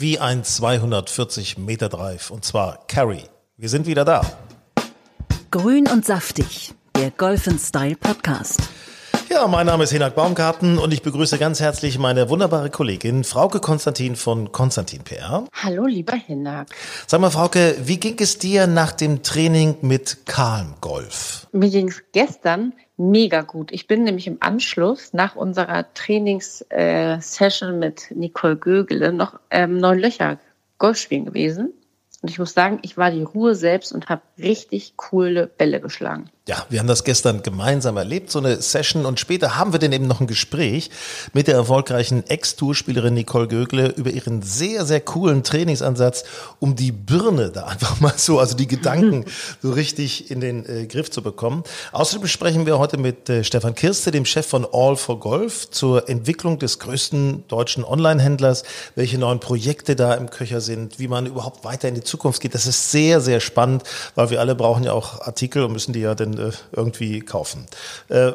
Wie ein 240 Meter Drive, und zwar Carry. Wir sind wieder da. Grün und saftig, der Golf and Style Podcast. Ja, mein Name ist Hinnerk Baumgarten und ich begrüße ganz herzlich meine wunderbare Kollegin Frauke Konstantin von Konstantin PR. Hallo, lieber Hinnerk. Sag mal, Frauke, wie ging es dir nach dem Training mit Calmgolf? Mir ging es gestern mega gut. Ich bin nämlich im Anschluss nach unserer Trainingssession mit Nicole Gögele noch 9 Löcher Golf spielen gewesen. Und ich muss sagen, ich war die Ruhe selbst und habe richtig coole Bälle geschlagen. Ja, wir haben das gestern gemeinsam erlebt, so eine Session. Und später haben wir dann eben noch ein Gespräch mit der erfolgreichen Ex-Tourspielerin Nicole Gögele über ihren sehr, sehr coolen Trainingsansatz, um die Birne da einfach mal so, also die Gedanken so richtig in den Griff zu bekommen. Außerdem sprechen wir heute mit Stefan Kirste, dem Chef von All4Golf, zur Entwicklung des größten deutschen Online-Händlers, welche neuen Projekte da im Köcher sind, wie man überhaupt weiter in die Zukunft geht. Das ist sehr, sehr spannend, weil wir alle brauchen ja auch Artikel und müssen die ja dann irgendwie kaufen.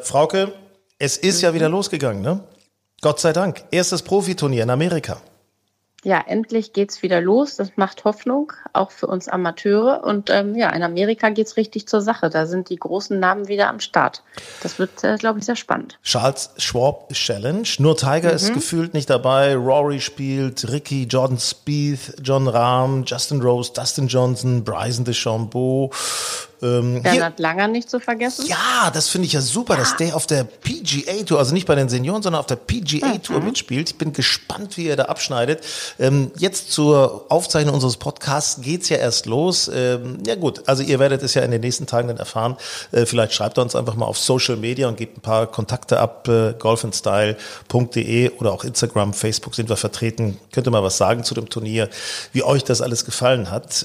Frauke, es ist ja wieder losgegangen, ne? Gott sei Dank. Erstes Profiturnier in Amerika. Ja, endlich geht's wieder los. Das macht Hoffnung, auch für uns Amateure. Und in Amerika geht's richtig zur Sache. Da sind die großen Namen wieder am Start. Das wird, glaube ich, sehr spannend. Charles Schwab Challenge. Nur Tiger ist gefühlt nicht dabei. Rory spielt, Ricky, Jordan Spieth, John Rahm, Justin Rose, Dustin Johnson, Bryson DeChambeau. Bernard Langer nicht zu vergessen. Ja, das finde ich ja super, dass der auf der PGA-Tour, also nicht bei den Senioren, sondern auf der PGA-Tour mitspielt. Ich bin gespannt, wie er da abschneidet. Jetzt zur Aufzeichnung unseres Podcasts geht's ja erst los. Ja gut, also ihr werdet es ja in den nächsten Tagen dann erfahren. Vielleicht schreibt ihr uns einfach mal auf Social Media und gebt ein paar Kontakte ab. golfandstyle.de oder auch Instagram, Facebook sind wir vertreten. Könnt ihr mal was sagen zu dem Turnier, wie euch das alles gefallen hat.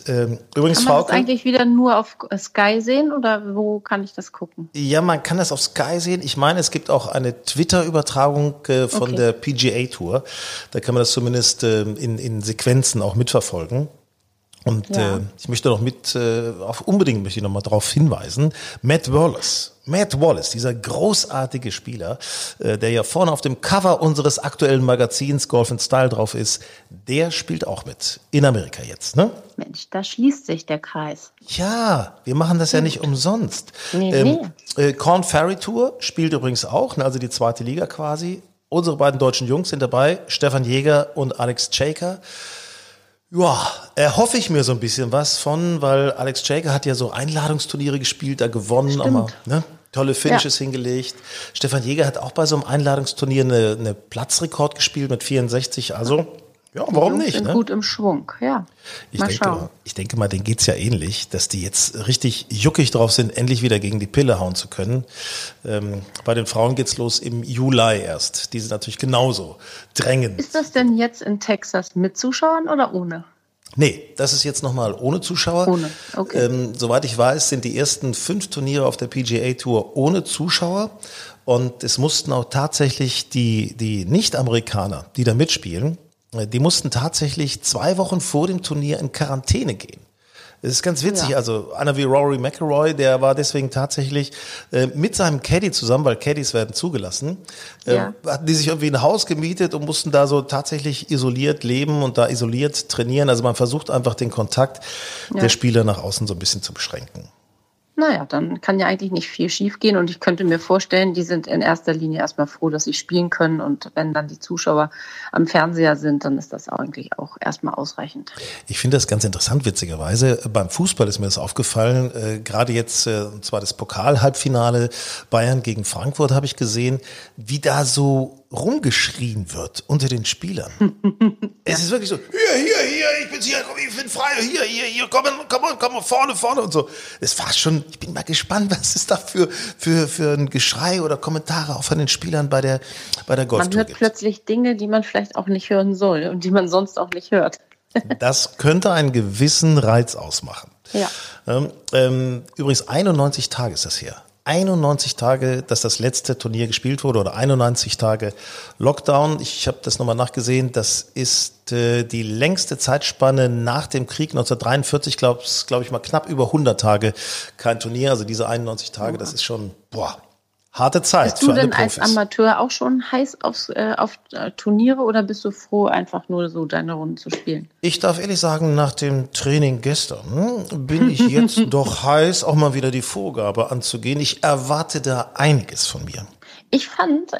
Übrigens, Frau, kann man das eigentlich wieder nur auf Sky sehen oder wo kann ich das gucken? Ja, man kann das auf Sky sehen. Ich meine, es gibt auch eine Twitter-Übertragung von der PGA-Tour. Da kann man das zumindest in Sequenzen auch mitverfolgen. Und ich möchte noch unbedingt darauf hinweisen, Matt Wallace, dieser großartige Spieler, der ja vorne auf dem Cover unseres aktuellen Magazins Golf and Style drauf ist, der spielt auch mit in Amerika jetzt, ne? Mensch, da schließt sich der Kreis. Ja, wir machen das ja nicht umsonst. Nee. Corn Ferry Tour spielt übrigens auch, also die zweite Liga quasi. Unsere beiden deutschen Jungs sind dabei, Stefan Jäger und Alex Čejka. Ja, erhoffe ich mir so ein bisschen was von, weil Alex Čejka hat ja so Einladungsturniere gespielt, da gewonnen, aber, ne, tolle Finishes hingelegt. Stefan Jäger hat auch bei so einem Einladungsturnier eine Platzrekord gespielt mit 64, also ja, warum nicht? Die sind gut im Schwung, ja. Ich denke mal, denen geht's ja ähnlich, dass die jetzt richtig juckig drauf sind, endlich wieder gegen die Pille hauen zu können. Bei den Frauen geht's los im Juli erst. Die sind natürlich genauso drängend. Ist das denn jetzt in Texas mit Zuschauern oder ohne? Nee, das ist jetzt nochmal ohne Zuschauer. Ohne, okay. Soweit ich weiß, sind die ersten 5 Turniere auf der PGA-Tour ohne Zuschauer. Und es mussten auch tatsächlich die Nicht-Amerikaner, die da mitspielen, die mussten tatsächlich 2 Wochen vor dem Turnier in Quarantäne gehen. Das ist ganz witzig, also einer wie Rory McIlroy, der war deswegen tatsächlich mit seinem Caddy zusammen, weil Caddys werden zugelassen, hatten die sich irgendwie ein Haus gemietet und mussten da so tatsächlich isoliert leben und da isoliert trainieren. Also man versucht einfach den Kontakt der Spieler nach außen so ein bisschen zu beschränken. Naja, dann kann ja eigentlich nicht viel schief gehen und ich könnte mir vorstellen, die sind in erster Linie erstmal froh, dass sie spielen können und wenn dann die Zuschauer am Fernseher sind, dann ist das eigentlich auch erstmal ausreichend. Ich finde das ganz interessant, witzigerweise. Beim Fußball ist mir das aufgefallen, gerade jetzt, und zwar das Pokal-Halbfinale Bayern gegen Frankfurt habe ich gesehen, wie da so rumgeschrien wird unter den Spielern. Es ist wirklich so, hier, ich bin hier, komm, ich bin frei, hier, komm, vorne und so. Es war schon, ich bin mal gespannt, was es da für ein Geschrei oder Kommentare auch von den Spielern bei der Golftour. Man hört plötzlich Dinge, die man vielleicht auch nicht hören soll und die man sonst auch nicht hört. Das könnte einen gewissen Reiz ausmachen. Ja. Übrigens 91 Tage ist das her. 91 Tage, dass das letzte Turnier gespielt wurde, oder 91 Tage Lockdown. Ich habe das nochmal nachgesehen. Das ist die längste Zeitspanne nach dem Krieg 1943. Glaube ich mal knapp über 100 Tage kein Turnier. Also diese 91 Tage, das ist schon harte Zeit. Bist du denn als Amateur auch schon heiß auf Turniere oder bist du froh, einfach nur so deine Runden zu spielen? Ich darf ehrlich sagen, nach dem Training gestern bin ich jetzt doch heiß, auch mal wieder die Vorgabe anzugehen. Ich erwarte da einiges von mir. Ich fand,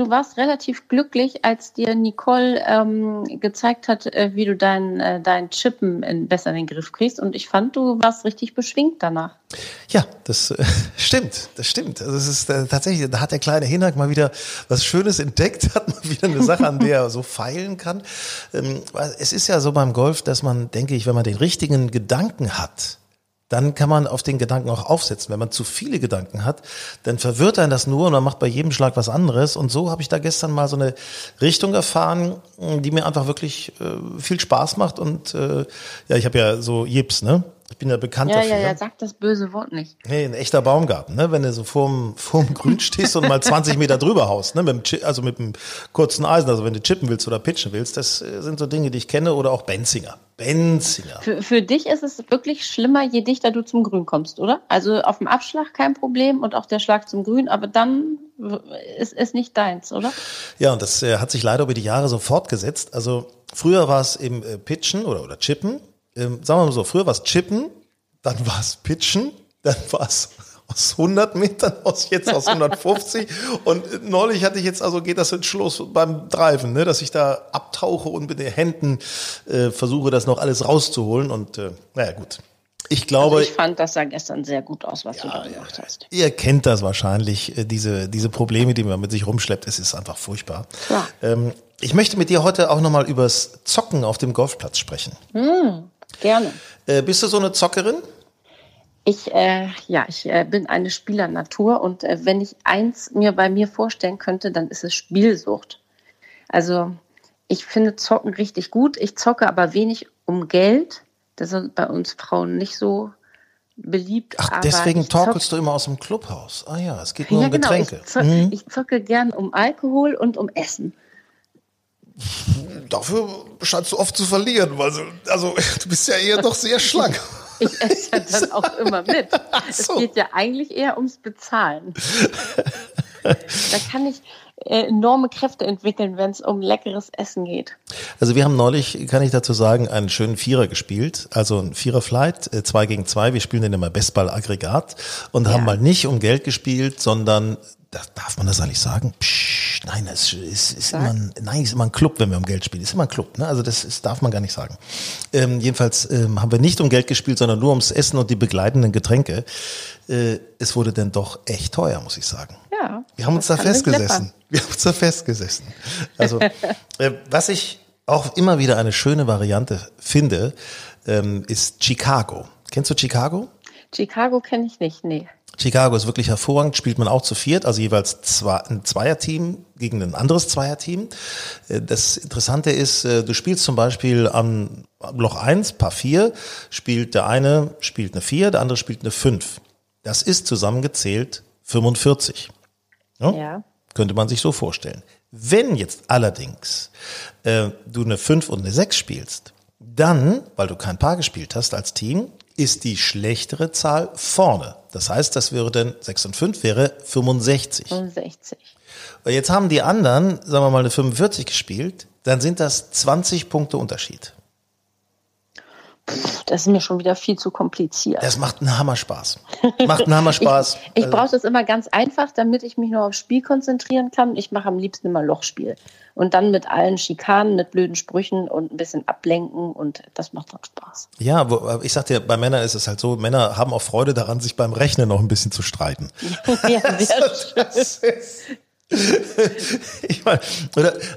du warst relativ glücklich, als dir Nicole gezeigt hat, wie du dein Chippen besser in den Griff kriegst. Und ich fand, du warst richtig beschwingt danach. Ja, das stimmt. Das stimmt. Also es ist tatsächlich, da hat der kleine Hinnerk mal wieder was Schönes entdeckt, hat mal wieder eine Sache, an der er so feilen kann. Es ist ja so beim Golf, dass man, denke ich, wenn man den richtigen Gedanken hat, dann kann man auf den Gedanken auch aufsetzen. Wenn man zu viele Gedanken hat, dann verwirrt einen das nur und man macht bei jedem Schlag was anderes. Und so habe ich da gestern mal so eine Richtung erfahren, die mir einfach wirklich viel Spaß macht. Und ich habe ja so Jips, ne? Ich bin ja bekannt dafür. Ja, sag das böse Wort nicht. Nee, ein echter Baumgarten, ne? Wenn du so vorm Grün stehst und mal 20 Meter drüber haust, ne? Mit einem kurzen Eisen, also wenn du chippen willst oder pitchen willst, das sind so Dinge, die ich kenne, oder auch Benzinger. Für dich ist es wirklich schlimmer, je dichter du zum Grün kommst, oder? Also auf dem Abschlag kein Problem und auch der Schlag zum Grün, aber dann ist es nicht deins, oder? Ja, und das hat sich leider über die Jahre so fortgesetzt. Also früher war es eben Pitchen oder Chippen. Sagen wir mal so, früher war es Chippen, dann war es Pitchen, dann war es aus 100 Metern, jetzt aus 150 und neulich hatte ich jetzt, also geht das in Schluss beim Driven, ne, dass ich da abtauche und mit den Händen versuche, das noch alles rauszuholen und gut. Ich glaube, also ich fand das dann gestern sehr gut aus, was du da gemacht hast. Ihr kennt das wahrscheinlich, diese Probleme, die man mit sich rumschleppt, es ist einfach furchtbar. Ja. Ich möchte mit dir heute auch nochmal übers Zocken auf dem Golfplatz sprechen. Gerne. Bist du so eine Zockerin? Ich bin eine Spielernatur und wenn ich eins bei mir vorstellen könnte, dann ist es Spielsucht. Also ich finde Zocken richtig gut. Ich zocke aber wenig um Geld. Das ist bei uns Frauen nicht so beliebt. Ach, deswegen torkelst du immer aus dem Clubhaus. Ah ja, es geht nur um Getränke. Ich zocke gern um Alkohol und um Essen. Dafür scheinst du oft zu verlieren, weil du bist ja eher doch sehr schlank. Ich esse ja dann auch immer mit. So. Es geht ja eigentlich eher ums Bezahlen. Da kann ich enorme Kräfte entwickeln, wenn es um leckeres Essen geht. Also wir haben neulich, kann ich dazu sagen, einen schönen Vierer gespielt, also ein Vierer-Flight, 2 gegen 2, wir spielen den immer Bestball-Aggregat und haben mal nicht um Geld gespielt, sondern, darf man das eigentlich sagen? Psch, nein, das ist immer ein Club, wenn wir um Geld spielen, ist immer ein Club, ne? Also das darf man gar nicht sagen. Jedenfalls haben wir nicht um Geld gespielt, sondern nur ums Essen und die begleitenden Getränke. Es wurde dann doch echt teuer, muss ich sagen. Ja, Wir haben uns da festgesessen. Also, was ich auch immer wieder eine schöne Variante finde, ist Chicago. Kennst du Chicago? Chicago kenne ich nicht, nee. Chicago ist wirklich hervorragend, spielt man auch zu viert, also jeweils ein Zweierteam gegen ein anderes Zweierteam. Das Interessante ist, du spielst zum Beispiel am Loch 1, Par 4, spielt der eine spielt eine 4, der andere spielt eine 5. Das ist zusammengezählt 45. Ja. Könnte man sich so vorstellen. Wenn jetzt allerdings du eine 5 und eine 6 spielst, dann, weil du kein Paar gespielt hast als Team, ist die schlechtere Zahl vorne. Das heißt, das wäre dann 6 und 5 wäre 65. 65. Und jetzt haben die anderen, sagen wir mal, eine 45 gespielt, dann sind das 20 Punkte Unterschied. Das ist mir schon wieder viel zu kompliziert. Das macht einen Hammerspaß. Ich brauche das immer ganz einfach, damit ich mich nur aufs Spiel konzentrieren kann. Ich mache am liebsten immer Lochspiel. Und dann mit allen Schikanen, mit blöden Sprüchen und ein bisschen ablenken und das macht dann Spaß. Ja, ich sag dir, bei Männern ist es halt so, Männer haben auch Freude daran, sich beim Rechnen noch ein bisschen zu streiten. Ja, sehr schön. Ich meine,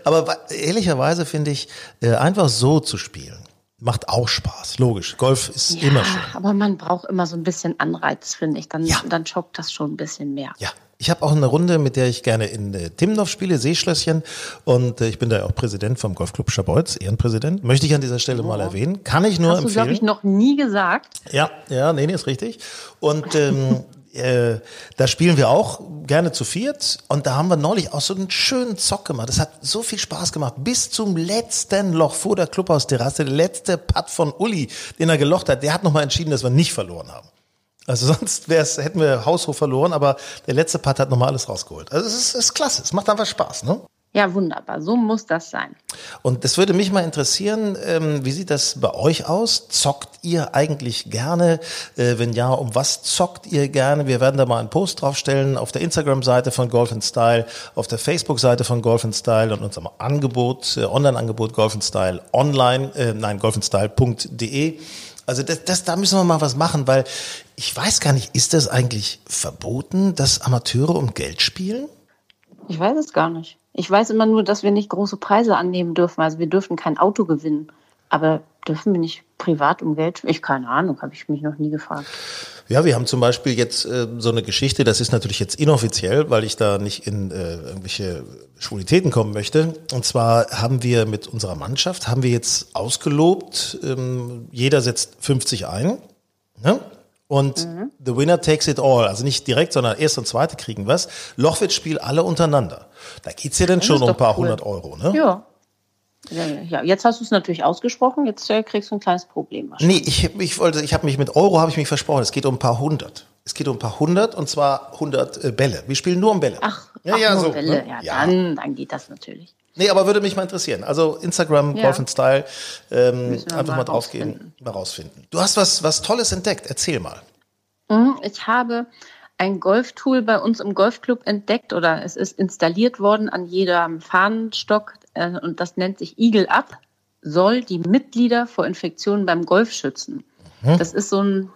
aber ehrlicherweise finde ich, einfach so zu spielen, macht auch Spaß, logisch. Golf ist immer schön. Aber man braucht immer so ein bisschen Anreiz, finde ich. Dann schockt das schon ein bisschen mehr. Ja. Ich habe auch eine Runde, mit der ich gerne in Timmendorf spiele, Seeschlösschen. Und ich bin da auch Präsident vom Golfclub Schabolz, Ehrenpräsident. Möchte ich an dieser Stelle mal erwähnen. Kann ich nur empfehlen. Das habe ich noch nie gesagt. Ja, nee, ist richtig. Und da spielen wir auch gerne zu viert. Und da haben wir neulich auch so einen schönen Zock gemacht. Das hat so viel Spaß gemacht. Bis zum letzten Loch vor der Clubhausterrasse. Der letzte Putt von Uli, den er gelocht hat, der hat nochmal entschieden, dass wir nicht verloren haben. Also sonst hätten wir haushoch verloren, aber der letzte Part hat nochmal alles rausgeholt. Also es ist klasse, es macht einfach Spaß, ne? Ja, wunderbar, so muss das sein. Und das würde mich mal interessieren, wie sieht das bei euch aus? Zockt ihr eigentlich gerne? Wenn ja, um was zockt ihr gerne? Wir werden da mal einen Post draufstellen auf der Instagram-Seite von Golf and Style, auf der Facebook-Seite von Golf and Style und unserem Angebot, Online-Angebot Golf and Style online, golfandstyle.de. Also da müssen wir mal was machen, weil ich weiß gar nicht, ist das eigentlich verboten, dass Amateure um Geld spielen? Ich weiß es gar nicht. Ich weiß immer nur, dass wir nicht große Preise annehmen dürfen. Also wir dürfen kein Auto gewinnen. Aber dürfen wir nicht privat um Geld spielen? Keine Ahnung, habe ich mich noch nie gefragt. Ja, wir haben zum Beispiel jetzt so eine Geschichte, das ist natürlich jetzt inoffiziell, weil ich da nicht in irgendwelche Schwulitäten kommen möchte. Und zwar haben wir mit unserer Mannschaft, jetzt ausgelobt, jeder setzt 50 ein, ne? Und the winner takes it all. Also nicht direkt, sondern erst und zweite kriegen was. Lochwitzspiel alle untereinander. Da geht's ja dann schon um ein paar hundert Euro, ne? Ja. Ja, jetzt hast du es natürlich ausgesprochen, jetzt kriegst du ein kleines Problem. Nee, ich habe mich mit Euro versprochen, es geht um ein paar hundert. Es geht um ein paar hundert und zwar 100 Bälle. Wir spielen nur um Bälle. Bälle, ne? Ja. Dann geht das natürlich. Nee, aber würde mich mal interessieren. Also Instagram, Golf and Style, einfach mal draufgehen, mal rausfinden. Du hast was Tolles entdeckt, erzähl mal. Ich habe ein Golftool bei uns im Golfclub entdeckt oder es ist installiert worden an jedem Fahnenstock und das nennt sich Eagle Up, soll die Mitglieder vor Infektionen beim Golf schützen. Mhm. Das ist so ein,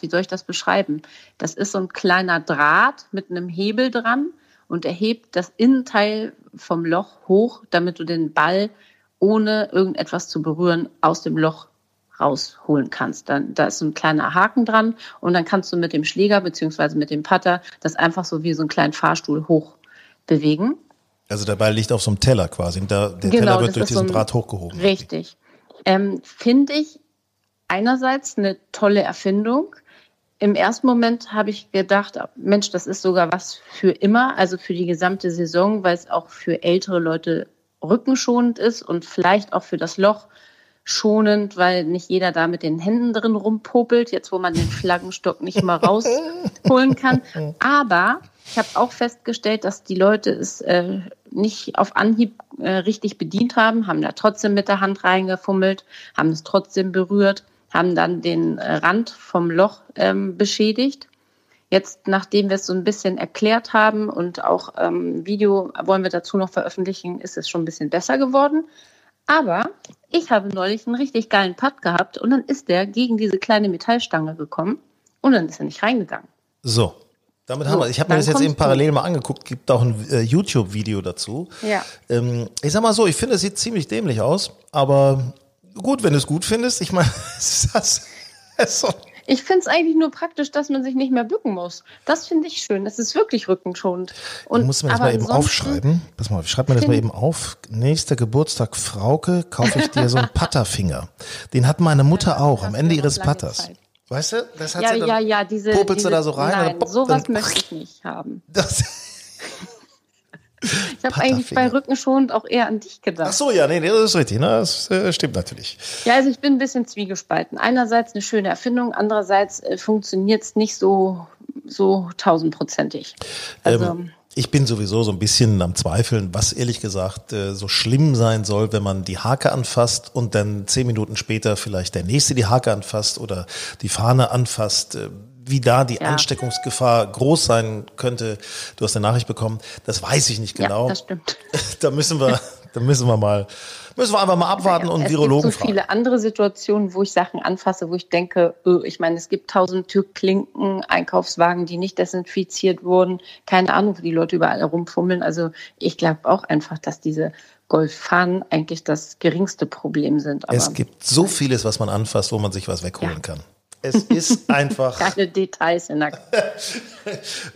wie soll ich das beschreiben? Das ist so ein kleiner Draht mit einem Hebel dran und er hebt das Innenteil vom Loch hoch, damit du den Ball ohne irgendetwas zu berühren aus dem Loch rausholen kannst. Dann, da ist so ein kleiner Haken dran und dann kannst du mit dem Schläger bzw. mit dem Putter das einfach so wie so einen kleinen Fahrstuhl hoch bewegen. Also der Ball liegt auf so einem Teller quasi und Teller wird durch diesen Draht hochgehoben. Richtig. Finde ich einerseits eine tolle Erfindung. Im ersten Moment habe ich gedacht, Mensch, das ist sogar was für immer, also für die gesamte Saison, weil es auch für ältere Leute rückenschonend ist und vielleicht auch für das Loch schonend, weil nicht jeder da mit den Händen drin rumpopelt, jetzt wo man den Flaggenstock nicht mal rausholen kann. Aber ich habe auch festgestellt, dass die Leute es nicht auf Anhieb richtig bedient haben da trotzdem mit der Hand reingefummelt, haben es trotzdem berührt, haben dann den Rand vom Loch beschädigt. Jetzt, nachdem wir es so ein bisschen erklärt haben und auch Video wollen wir dazu noch veröffentlichen, ist es schon ein bisschen besser geworden. Aber ich habe neulich einen richtig geilen Putt gehabt und dann ist der gegen diese kleine Metallstange gekommen und dann ist er nicht reingegangen. So, damit haben wir. Ich habe mir das jetzt eben parallel mal angeguckt. Gibt auch ein YouTube-Video dazu. Ja. Ich sag mal so, ich finde, es sieht ziemlich dämlich aus, aber gut, wenn du es gut findest. Ich meine, ich finde es eigentlich nur praktisch, dass man sich nicht mehr bücken muss. Das finde ich schön. Das ist wirklich rückenschonend. Und ich muss mir das mal eben aufschreiben. Pass mal, ich schreibe mir das mal eben auf. Nächster Geburtstag, Frauke, kaufe ich dir so einen Putterfinger. Den hat meine Mutter auch am Ende ihres Putters. Zeit. Weißt du? Das hat sie dann, popelst du da so rein? Nein, sowas möchte ich nicht haben. Ich habe eigentlich bei rückenschonend auch eher an dich gedacht. Ach so, ja, nee, das ist richtig, ne? Das stimmt natürlich. Ja, also ich bin ein bisschen zwiegespalten. Einerseits eine schöne Erfindung, andererseits funktioniert es nicht so 1.000%. Also ich bin sowieso so ein bisschen am Zweifeln, was ehrlich gesagt so schlimm sein soll, wenn man die Hake anfasst und dann 10 Minuten später vielleicht der Nächste die Hake anfasst oder die Fahne anfasst, wie da die Ansteckungsgefahr groß sein könnte. Du hast eine Nachricht bekommen, das weiß ich nicht genau. Ja, das stimmt. Da müssen wir Dann müssen wir einfach mal abwarten und Virologen fragen. Es gibt so viele andere Situationen, wo ich Sachen anfasse, wo ich denke, ich meine, es gibt 1000 Türklinken, Einkaufswagen, die nicht desinfiziert wurden. Keine Ahnung, wo die Leute überall herumfummeln. Also ich glaube auch einfach, dass diese Golffahren eigentlich das geringste Problem sind. Aber es gibt so vieles, was man anfasst, wo man sich was wegholen kann. Es ist einfach... Keine Details in der...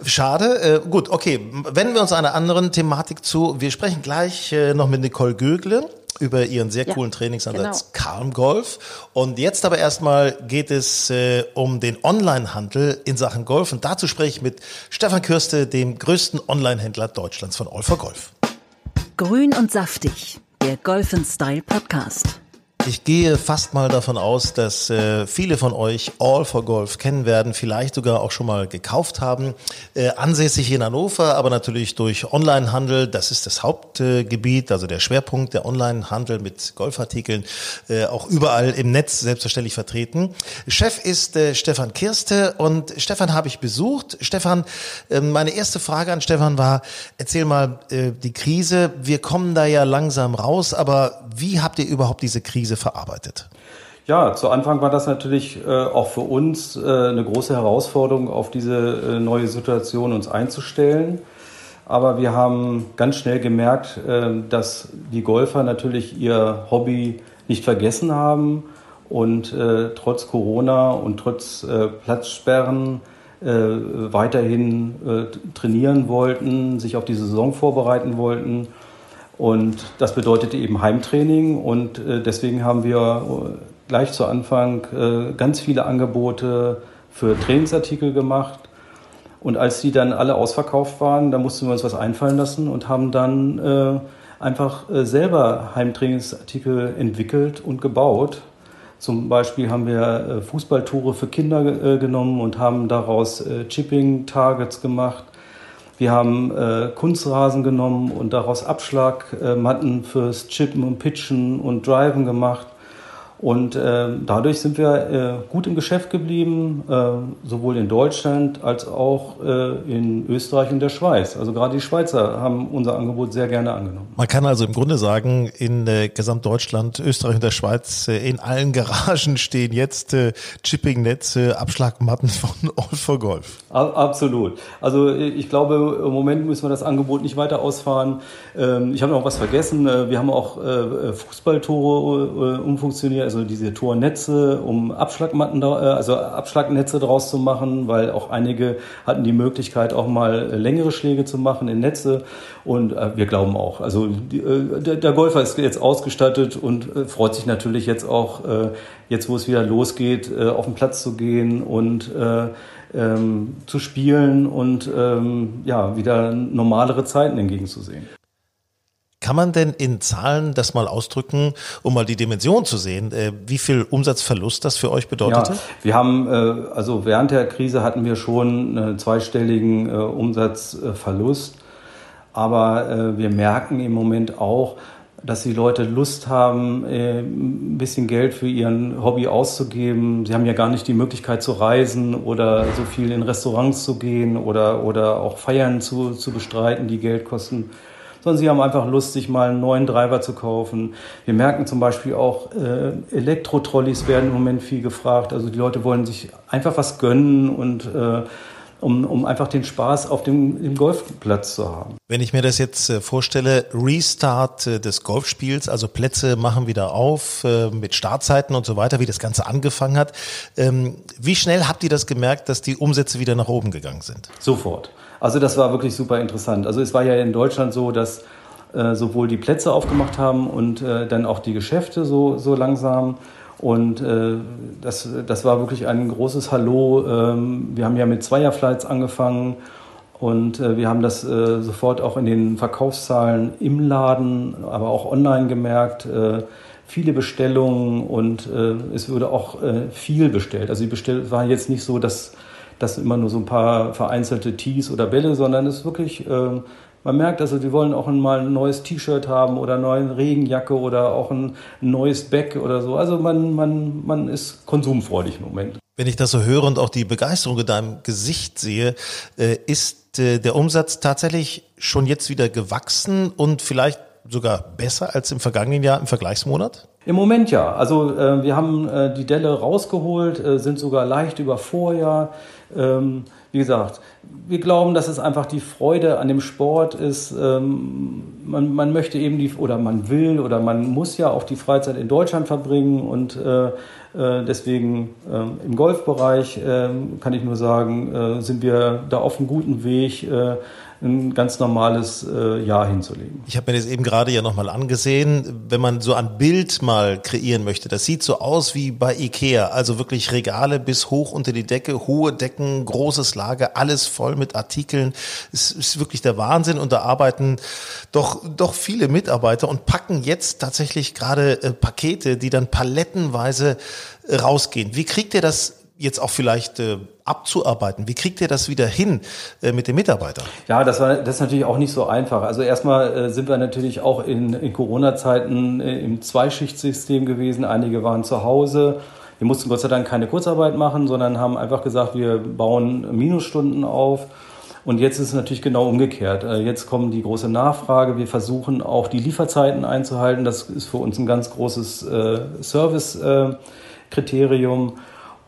Schade. Gut, okay. Wenden wir uns einer anderen Thematik zu. Wir sprechen gleich noch mit Nicole Gögele über ihren sehr coolen Trainingsansatz Calmgolf. Und jetzt aber erstmal geht es um den Onlinehandel in Sachen Golf. Und dazu spreche ich mit Stefan Kirste, dem größten Onlinehändler Deutschlands von All4Golf. Grün und saftig, der Golf and Style Podcast. Ich gehe fast mal davon aus, dass viele von euch All4Golf kennen werden, vielleicht sogar auch schon mal gekauft haben. Ansässig in Hannover, aber natürlich durch Onlinehandel. Das ist das Hauptgebiet, also der Schwerpunkt, der Onlinehandel mit Golfartikeln, auch überall im Netz selbstverständlich vertreten. Chef ist Stefan Kirste und Stefan habe ich besucht. Stefan, meine erste Frage an Stefan war, erzähl mal die Krise. Wir kommen da ja langsam raus, aber wie habt ihr überhaupt diese Krise verarbeitet? Ja, zu Anfang war das natürlich auch für uns eine große Herausforderung, auf diese neue Situation uns einzustellen. Aber wir haben ganz schnell gemerkt, dass die Golfer natürlich ihr Hobby nicht vergessen haben und trotz Corona und trotz Platzsperren weiterhin trainieren wollten, sich auf die Saison vorbereiten wollten. Und das bedeutete eben Heimtraining und deswegen haben wir gleich zu Anfang ganz viele Angebote für Trainingsartikel gemacht. Und als die dann alle ausverkauft waren, da mussten wir uns was einfallen lassen und haben dann einfach selber Heimtrainingsartikel entwickelt und gebaut. Zum Beispiel haben wir Fußballtore für Kinder genommen und haben daraus Chipping-Targets gemacht. Wir haben Kunstrasen genommen und daraus Abschlagmatten fürs Chippen und Pitchen und Driven gemacht. Und dadurch sind wir gut im Geschäft geblieben, sowohl in Deutschland als auch in Österreich und der Schweiz. Also gerade die Schweizer haben unser Angebot sehr gerne angenommen. Man kann also im Grunde sagen, in Gesamtdeutschland, Österreich und der Schweiz, in allen Garagen stehen jetzt Chipping-Netze, Abschlagmatten von All4Golf. Absolut. Also ich glaube, im Moment müssen wir das Angebot nicht weiter ausfahren. Ich habe noch was vergessen. Wir haben auch Fußballtore umfunktioniert. Also diese Tornetze, um Abschlagmatten, also Abschlagnetze draus zu machen, weil auch einige hatten die Möglichkeit, auch mal längere Schläge zu machen in Netze. Und wir glauben auch, also der Golfer ist jetzt ausgestattet und freut sich natürlich jetzt auch, jetzt wo es wieder losgeht, auf den Platz zu gehen und zu spielen und ja, wieder normalere Zeiten entgegenzusehen. Kann man denn in Zahlen das mal ausdrücken, um mal die Dimension zu sehen, wie viel Umsatzverlust das für euch bedeutete? Ja, wir haben, also während der Krise hatten wir schon einen zweistelligen Umsatzverlust. Aber wir merken im Moment auch, dass die Leute Lust haben, ein bisschen Geld für ihren Hobby auszugeben. Sie haben ja gar nicht die Möglichkeit zu reisen oder so viel in Restaurants zu gehen oder auch Feiern zu bestreiten, die Geld kosten. Sondern sie haben einfach Lust, sich mal einen neuen Driver zu kaufen. Wir merken zum Beispiel auch, Elektro-Trolleys werden im Moment viel gefragt. Also die Leute wollen sich einfach was gönnen und um einfach den Spaß auf dem Golfplatz zu haben. Wenn ich mir das jetzt vorstelle, Restart des Golfspiels, also Plätze machen wieder auf mit Startzeiten und so weiter, wie das Ganze angefangen hat. Wie schnell habt ihr das gemerkt, dass die Umsätze wieder nach oben gegangen sind? Sofort. Also das war wirklich super interessant. Also es war ja in Deutschland so, dass sowohl die Plätze aufgemacht haben und dann auch die Geschäfte so langsam. Und das war wirklich ein großes Hallo. Wir haben ja mit Zweierflights angefangen und wir haben das sofort auch in den Verkaufszahlen im Laden, aber auch online gemerkt. Viele Bestellungen und es wurde auch viel bestellt. Also die Bestellung war jetzt nicht so, dass das sind immer nur so ein paar vereinzelte Tees oder Bälle, sondern es ist wirklich, man merkt, also die wollen auch mal ein neues T-Shirt haben oder eine neue Regenjacke oder auch ein neues Bag oder so. Also man ist konsumfreudig im Moment. Wenn ich das so höre und auch die Begeisterung in deinem Gesicht sehe, ist der Umsatz tatsächlich schon jetzt wieder gewachsen und vielleicht sogar besser als im vergangenen Jahr, im Vergleichsmonat? Im Moment ja. Also wir haben die Delle rausgeholt, sind sogar leicht über Vorjahr. Wie gesagt, wir glauben, dass es einfach die Freude an dem Sport ist. Man möchte eben man muss ja auch die Freizeit in Deutschland verbringen und deswegen im Golfbereich kann ich nur sagen, sind wir da auf einem guten Weg, ein ganz normales Jahr hinzulegen. Ich habe mir das eben gerade ja nochmal angesehen. Wenn man so ein Bild mal kreieren möchte, das sieht so aus wie bei Ikea. Also wirklich Regale bis hoch unter die Decke, hohe Decken, großes Lager, alles voll mit Artikeln. Es ist wirklich der Wahnsinn und da arbeiten doch viele Mitarbeiter und packen jetzt tatsächlich gerade Pakete, die dann palettenweise rausgehen. Wie kriegt ihr das jetzt auch vielleicht abzuarbeiten? Wie kriegt ihr das wieder hin mit den Mitarbeitern? Ja, das ist natürlich auch nicht so einfach. Also erstmal sind wir natürlich auch in Corona-Zeiten im Zweischichtsystem gewesen. Einige waren zu Hause. Wir mussten Gott sei Dank keine Kurzarbeit machen, sondern haben einfach gesagt, wir bauen Minusstunden auf. Und jetzt ist es natürlich genau umgekehrt. Jetzt kommt die große Nachfrage. Wir versuchen auch die Lieferzeiten einzuhalten. Das ist für uns ein ganz großes Service-Kriterium.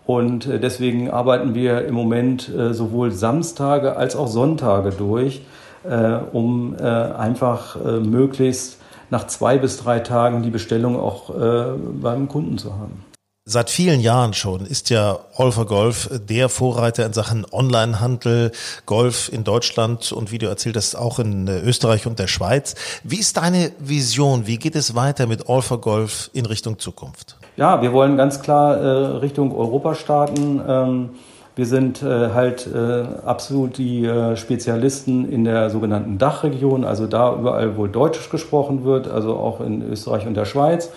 Und deswegen arbeiten wir im Moment sowohl Samstage als auch Sonntage durch, um einfach möglichst nach 2 bis 3 Tagen die Bestellung auch beim Kunden zu haben. Seit vielen Jahren schon ist ja All4Golf der Vorreiter in Sachen Onlinehandel, Golf in Deutschland und wie du erzählt hast, auch in Österreich und der Schweiz. Wie ist deine Vision? Wie geht es weiter mit All4Golf in Richtung Zukunft? Ja, wir wollen ganz klar Richtung Europa starten. Wir sind absolut die Spezialisten in der sogenannten DACH-Region, also da überall, wo Deutsch gesprochen wird, also auch in Österreich und der Schweiz.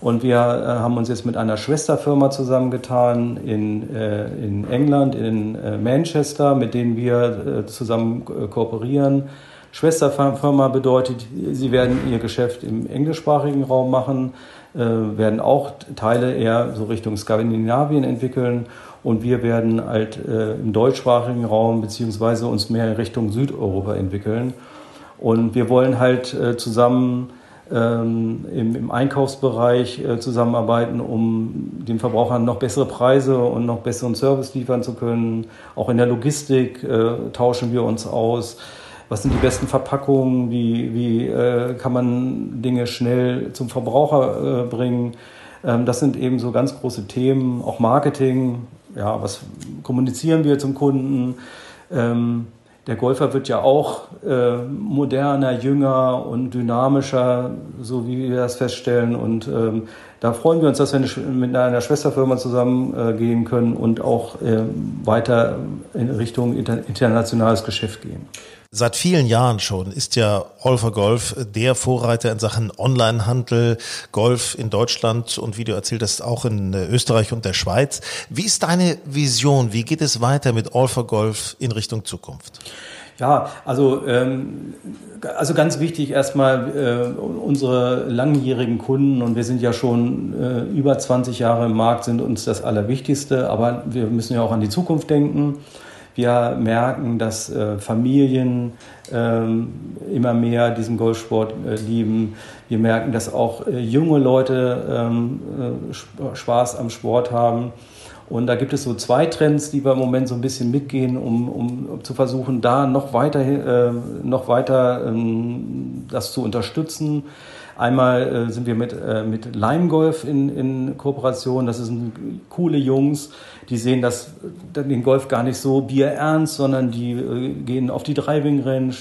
Und wir haben uns jetzt mit einer Schwesterfirma zusammengetan in England, in Manchester, mit denen wir zusammen kooperieren. Schwesterfirma bedeutet, sie werden ihr Geschäft im englischsprachigen Raum machen, werden auch Teile eher so Richtung Skandinavien entwickeln und wir werden halt im deutschsprachigen Raum beziehungsweise uns mehr in Richtung Südeuropa entwickeln. Und wir wollen halt zusammen im Einkaufsbereich zusammenarbeiten, um den Verbrauchern noch bessere Preise und noch besseren Service liefern zu können. Auch in der Logistik tauschen wir uns aus. Was sind die besten Verpackungen? Wie kann man Dinge schnell zum Verbraucher bringen? Das sind eben so ganz große Themen. Auch Marketing. Ja, was kommunizieren wir zum Kunden? Der Golfer wird ja auch moderner, jünger und dynamischer, so wie wir das feststellen. Und da freuen wir uns, dass wir mit einer Schwesterfirma zusammengehen können und auch weiter in Richtung internationales Geschäft gehen. Seit vielen Jahren schon ist ja All4Golf der Vorreiter in Sachen Onlinehandel, Golf in Deutschland und wie du erzählt hast, auch in Österreich und der Schweiz. Wie ist deine Vision? Wie geht es weiter mit All4Golf in Richtung Zukunft? Ja, also ganz wichtig erstmal unsere langjährigen Kunden und wir sind ja schon über 20 Jahre im Markt, sind uns das Allerwichtigste, aber wir müssen ja auch an die Zukunft denken. Wir merken, dass Familien immer mehr diesen Golfsport lieben. Wir merken, dass auch junge Leute Spaß am Sport haben. Und da gibt es so 2 Trends, die wir im Moment so ein bisschen mitgehen, um zu versuchen, da noch weiter das zu unterstützen. Einmal sind wir mit Leimgolf in Kooperation. Das sind coole Jungs, die sehen den Golf gar nicht so bierernst, sondern die gehen auf die Driving Range,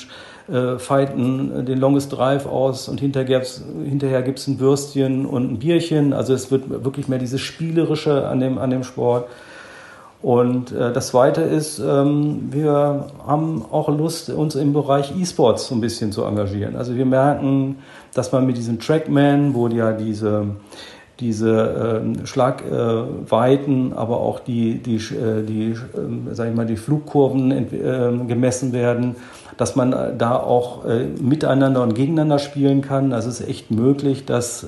fighten den Longest Drive aus und hinterher gibt's ein Würstchen und ein Bierchen. Also es wird wirklich mehr dieses Spielerische an dem Sport. Und das Zweite ist, wir haben auch Lust, uns im Bereich E-Sports so ein bisschen zu engagieren. Also wir merken, dass man mit diesem Trackman, wo ja diese Schlagweiten, aber auch die Flugkurven gemessen werden, dass man da auch miteinander und gegeneinander spielen kann. Also es ist echt möglich, dass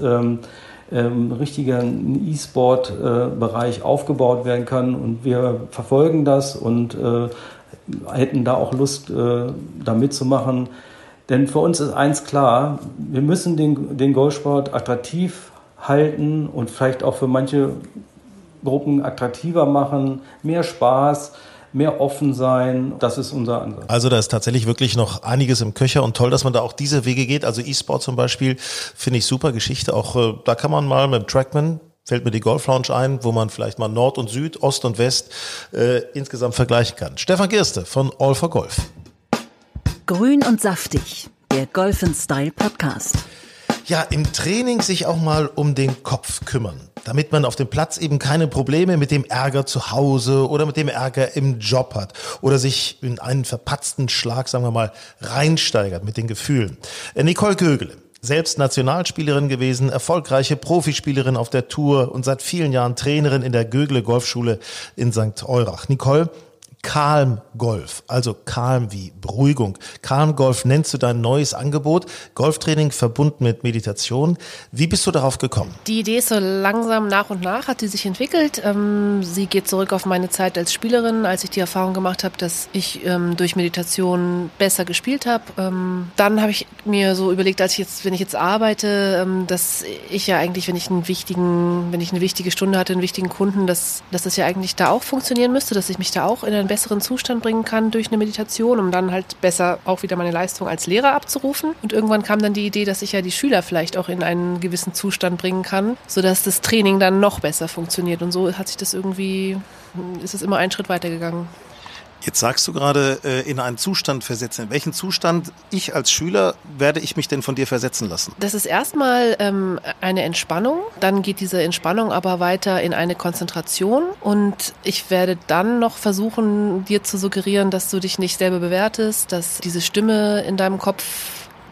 richtiger E-Sport-Bereich aufgebaut werden kann. Und wir verfolgen das und hätten da auch Lust, da mitzumachen. Denn für uns ist eins klar, wir müssen den Golfsport attraktiv halten und vielleicht auch für manche Gruppen attraktiver machen, mehr Spaß, mehr offen sein. Das ist unser Ansatz. Also da ist tatsächlich wirklich noch einiges im Köcher und toll, dass man da auch diese Wege geht. Also E-Sport zum Beispiel finde ich super Geschichte. Auch da kann man mal mit dem Trackman, fällt mir die Golf Lounge ein, wo man vielleicht mal Nord und Süd, Ost und West insgesamt vergleichen kann. Stefan Kirste von All4Golf. Grün und saftig, der Golf and Style Podcast. Ja, im Training sich auch mal um den Kopf kümmern, damit man auf dem Platz eben keine Probleme mit dem Ärger zu Hause oder mit dem Ärger im Job hat oder sich in einen verpatzten Schlag, sagen wir mal, reinsteigert mit den Gefühlen. Nicole Gögele, selbst Nationalspielerin gewesen, erfolgreiche Profispielerin auf der Tour und seit vielen Jahren Trainerin in der Gögele Golfschule in St. Eurach. Nicole, Kalm-Golf, also Kalm wie Beruhigung. Kalm-Golf nennst du dein neues Angebot. Golftraining verbunden mit Meditation. Wie bist du darauf gekommen? Die Idee ist so langsam nach und nach, hat sie sich entwickelt. Sie geht zurück auf meine Zeit als Spielerin, als ich die Erfahrung gemacht habe, dass ich durch Meditation besser gespielt habe. Dann habe ich mir so überlegt, wenn ich jetzt arbeite, dass ich ja eigentlich, wenn ich eine wichtige Stunde hatte, einen wichtigen Kunden, dass das ja eigentlich da auch funktionieren müsste, dass ich mich da auch in einen besseren Zustand bringen kann durch eine Meditation, um dann halt besser auch wieder meine Leistung als Lehrer abzurufen. Und irgendwann kam dann die Idee, dass ich ja die Schüler vielleicht auch in einen gewissen Zustand bringen kann, sodass das Training dann noch besser funktioniert. Und so hat sich das irgendwie, ist es immer einen Schritt weitergegangen. Jetzt sagst du gerade, in einen Zustand versetzen. In welchen Zustand ich als Schüler werde ich mich denn von dir versetzen lassen? Das ist erstmal eine Entspannung. Dann geht diese Entspannung aber weiter in eine Konzentration. Und ich werde dann noch versuchen, dir zu suggerieren, dass du dich nicht selber bewertest, dass diese Stimme in deinem Kopf,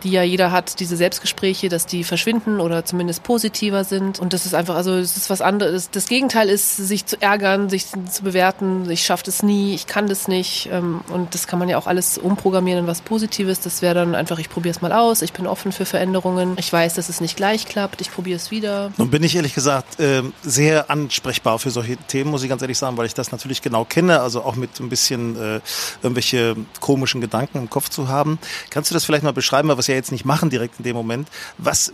die ja jeder hat, diese Selbstgespräche, dass die verschwinden oder zumindest positiver sind. Und das ist einfach, also es ist was anderes. Das Gegenteil ist, sich zu ärgern, sich zu bewerten, ich schaffe das nie, ich kann das nicht. Und das kann man ja auch alles umprogrammieren in was Positives. Das wäre dann einfach, ich probiere es mal aus, ich bin offen für Veränderungen, ich weiß, dass es nicht gleich klappt, ich probiere es wieder. Nun bin ich ehrlich gesagt sehr ansprechbar für solche Themen, muss ich ganz ehrlich sagen, weil ich das natürlich genau kenne, also auch mit ein bisschen irgendwelche komischen Gedanken im Kopf zu haben. Kannst du das vielleicht mal beschreiben, was ja jetzt nicht machen direkt in dem Moment,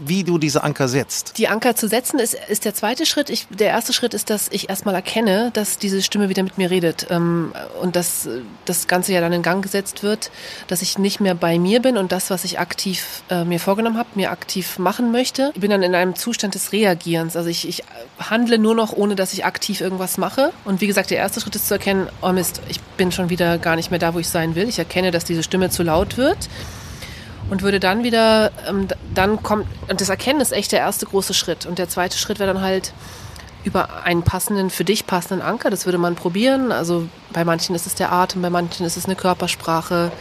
wie du diese Anker setzt? Die Anker zu setzen ist der zweite Schritt. Der erste Schritt ist, dass ich erstmal erkenne, dass diese Stimme wieder mit mir redet und dass das Ganze ja dann in Gang gesetzt wird, dass ich nicht mehr bei mir bin und das, was ich aktiv mir vorgenommen habe, mir aktiv machen möchte. Ich bin dann in einem Zustand des Reagierens. Also ich handle nur noch, ohne dass ich aktiv irgendwas mache. Und wie gesagt, der erste Schritt ist zu erkennen, oh Mist, ich bin schon wieder gar nicht mehr da, wo ich sein will. Ich erkenne, dass diese Stimme zu laut wird. Und würde dann wieder, dann kommt, und das Erkennen ist echt der erste große Schritt. Und der zweite Schritt wäre dann halt über einen passenden, für dich passenden Anker. Das würde man probieren. Also bei manchen ist es der Atem, bei manchen ist es eine Körpersprache.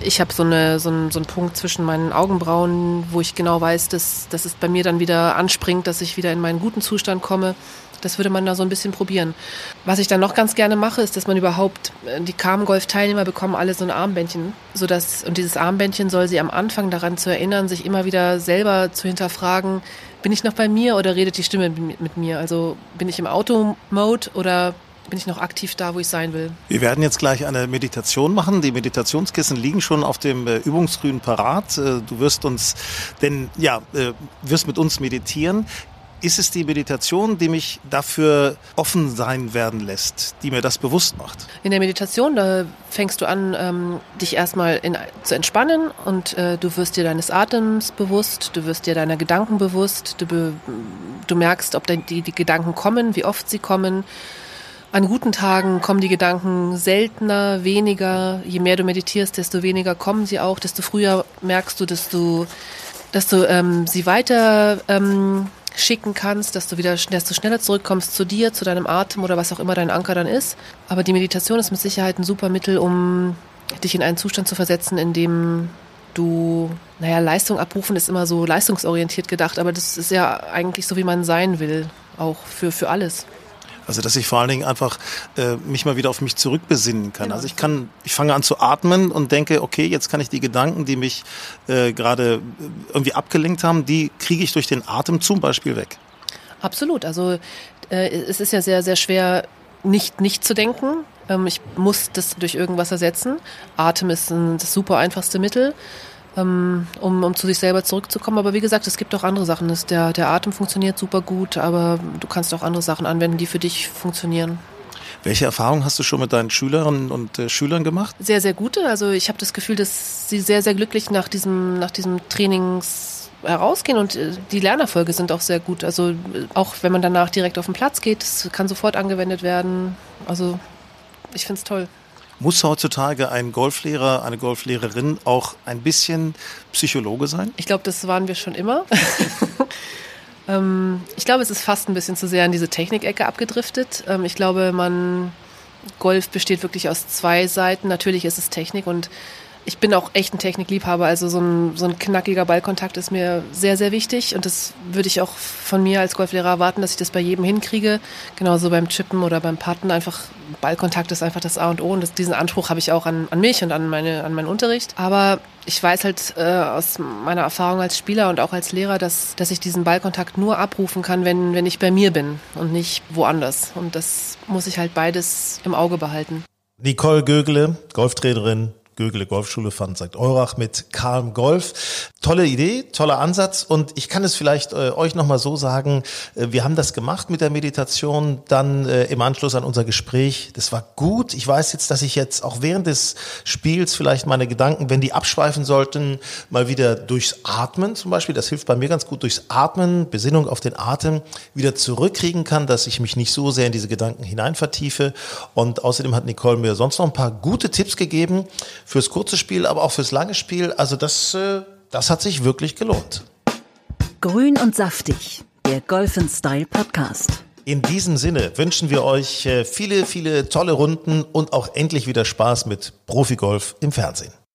Ich habe so einen Punkt zwischen meinen Augenbrauen, wo ich genau weiß, dass es bei mir dann wieder anspringt, dass ich wieder in meinen guten Zustand komme. Das würde man da so ein bisschen probieren. Was ich dann noch ganz gerne mache, ist, dass man überhaupt, die Calmgolf-Teilnehmer bekommen alle so ein Armbändchen, sodass, und dieses Armbändchen soll sie am Anfang daran zu erinnern, sich immer wieder selber zu hinterfragen, bin ich noch bei mir oder redet die Stimme mit mir? Also bin ich im Auto-Mode oder bin ich noch aktiv da, wo ich sein will. Wir werden jetzt gleich eine Meditation machen. Die Meditationskissen liegen schon auf dem Übungsgrün parat. Du wirst wirst mit uns meditieren. Ist es die Meditation, die mich dafür offen sein werden lässt, die mir das bewusst macht? In der Meditation, da fängst du an, dich erstmal zu entspannen und du wirst dir deines Atems bewusst, du wirst dir deiner Gedanken bewusst, du merkst, ob die Gedanken kommen, wie oft sie kommen. An guten Tagen kommen die Gedanken seltener, weniger. Je mehr du meditierst, desto weniger kommen sie auch, desto früher merkst du, dass du sie weiter schicken kannst, dass du schneller zurückkommst zu dir, zu deinem Atem oder was auch immer dein Anker dann ist. Aber die Meditation ist mit Sicherheit ein super Mittel, um dich in einen Zustand zu versetzen, in dem du, Leistung abrufen ist immer so leistungsorientiert gedacht, aber das ist ja eigentlich so, wie man sein will, auch für alles. Also dass ich vor allen Dingen einfach mich mal wieder auf mich zurückbesinnen kann. Genau. Also ich fange an zu atmen und denke, okay, jetzt kann ich die Gedanken, die mich gerade irgendwie abgelenkt haben, die kriege ich durch den Atem zum Beispiel weg. Absolut. Also es ist ja sehr, sehr schwer, nicht zu denken. Ich muss das durch irgendwas ersetzen. Atem ist das super einfachste Mittel. um zu sich selber zurückzukommen. Aber wie gesagt, es gibt auch andere Sachen. Der Atem funktioniert super gut, aber du kannst auch andere Sachen anwenden, die für dich funktionieren. Welche Erfahrungen hast du schon mit deinen Schülerinnen und Schülern gemacht? Sehr, sehr gute. Also ich habe das Gefühl, dass sie sehr, sehr glücklich nach diesem Trainings herausgehen und die Lernerfolge sind auch sehr gut. Also auch wenn man danach direkt auf den Platz geht, das kann sofort angewendet werden. Also ich finde es toll. Muss heutzutage ein Golflehrer, eine Golflehrerin auch ein bisschen Psychologe sein? Ich glaube, das waren wir schon immer. Ich glaube, es ist fast ein bisschen zu sehr in diese Technikecke abgedriftet. Ich glaube, Golf besteht wirklich aus zwei Seiten. Natürlich ist es Technik und ich bin auch echt ein Technikliebhaber. Also so ein knackiger Ballkontakt ist mir sehr, sehr wichtig. Und das würde ich auch von mir als Golflehrer erwarten, dass ich das bei jedem hinkriege. Genauso beim Chippen oder beim Putten. Einfach Ballkontakt ist einfach das A und O. Und diesen Anspruch habe ich auch an mich und an meinen Unterricht. Aber ich weiß halt aus meiner Erfahrung als Spieler und auch als Lehrer, dass ich diesen Ballkontakt nur abrufen kann, wenn ich bei mir bin und nicht woanders. Und das muss ich halt beides im Auge behalten. Nicole Gögele, Golftrainerin. Gögele Golfschule von St. Eurach mit Calmgolf. Tolle Idee, toller Ansatz und ich kann es vielleicht euch nochmal so sagen, wir haben das gemacht mit der Meditation, dann im Anschluss an unser Gespräch. Das war gut. Ich weiß jetzt, dass ich jetzt auch während des Spiels vielleicht meine Gedanken, wenn die abschweifen sollten, mal wieder durchs Atmen zum Beispiel, das hilft bei mir ganz gut, durchs Atmen, Besinnung auf den Atem, wieder zurückkriegen kann, dass ich mich nicht so sehr in diese Gedanken hinein vertiefe. Und außerdem hat Nicole mir sonst noch ein paar gute Tipps gegeben, fürs kurze Spiel, aber auch fürs lange Spiel. Also das hat sich wirklich gelohnt. Grün und saftig, der Golf and Style Podcast. In diesem Sinne wünschen wir euch viele, viele tolle Runden und auch endlich wieder Spaß mit Profigolf im Fernsehen.